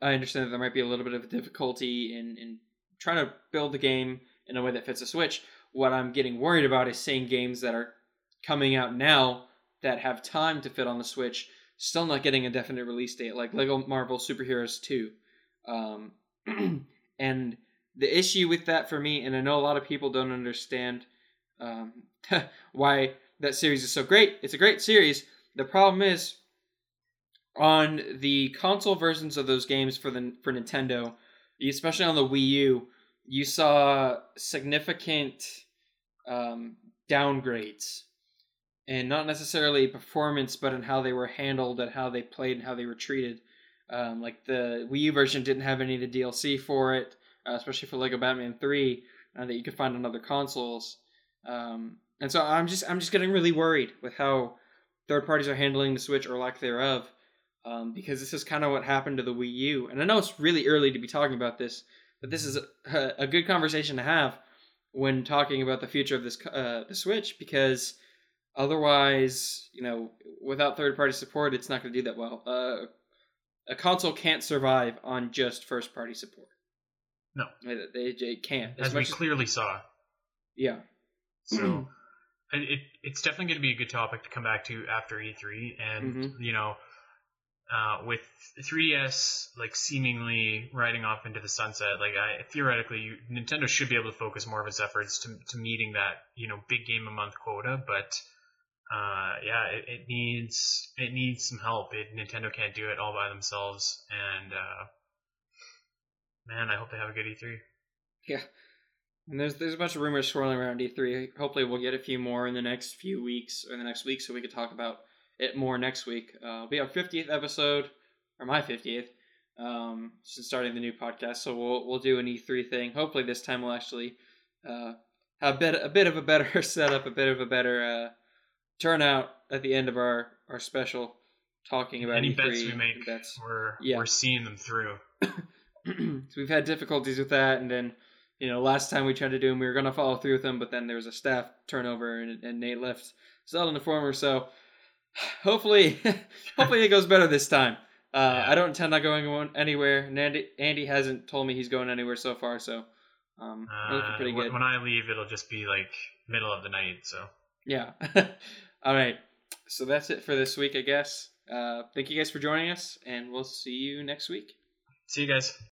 I understand that there might be a little bit of difficulty in in trying to build the game in a way that fits a Switch. What I'm getting worried about is seeing games that are coming out now that have time to fit on the Switch, still not getting a definite release date, like LEGO Marvel Super Heroes two. Um, and the issue with that for me, and I know a lot of people don't understand um, why that series is so great. It's a great series. The problem is, on the console versions of those games for the for Nintendo, especially on the Wii U, you saw significant um, downgrades. And not necessarily performance, but in how they were handled and how they played and how they were treated. Um, like the Wii U version didn't have any of the D L C for it, uh, especially for LEGO Batman three, uh, that you could find on other consoles. Um, and so I'm just I'm just getting really worried with how third parties are handling the Switch or lack thereof, um, because this is kind of what happened to the Wii U. And I know it's really early to be talking about this, but this is a, a good conversation to have when talking about the future of this uh, the Switch, because otherwise, you know, without third-party support, it's not going to do that well. Uh, a console can't survive on just first-party support. No. It, it, it can't. As, as we clearly as... saw. Yeah. So it it's definitely going to be a good topic to come back to after E three. And, mm-hmm. you know, uh, with three D S, like, seemingly riding off into the sunset, like, I, theoretically, you, Nintendo should be able to focus more of its efforts to, to meeting that, you know, big game a month quota, but... Uh, yeah, it, it needs it needs some help. It, Nintendo can't do it all by themselves, and uh, man, I hope they have a good E three. Yeah, and there's there's a bunch of rumors swirling around E three. Hopefully, we'll get a few more in the next few weeks or in the next week, so we can talk about it more next week. Uh, we have fiftieth episode, or my fiftieth, um, since starting the new podcast. So we'll we'll do an E three thing. Hopefully, this time we'll actually uh, have a bit a bit of a better setup, a bit of a better. Uh, Turnout at the end of our, our special talking about any E three, bets we make, bets. We're, yeah. we're seeing them through. So we've had difficulties with that, and then, you know, last time we tried to do them, we were going to follow through with them, but then there was a staff turnover, and, and Nate left Zell Informer, so hopefully hopefully it goes better this time. Uh, yeah. I don't intend on going anywhere, and Andy, Andy hasn't told me he's going anywhere so far, so um, uh, looking pretty good. When I leave, it'll just be, like, middle of the night, so... Yeah. All right. So that's it for this week, I guess. Uh, thank you guys for joining us, and we'll see you next week. See you guys.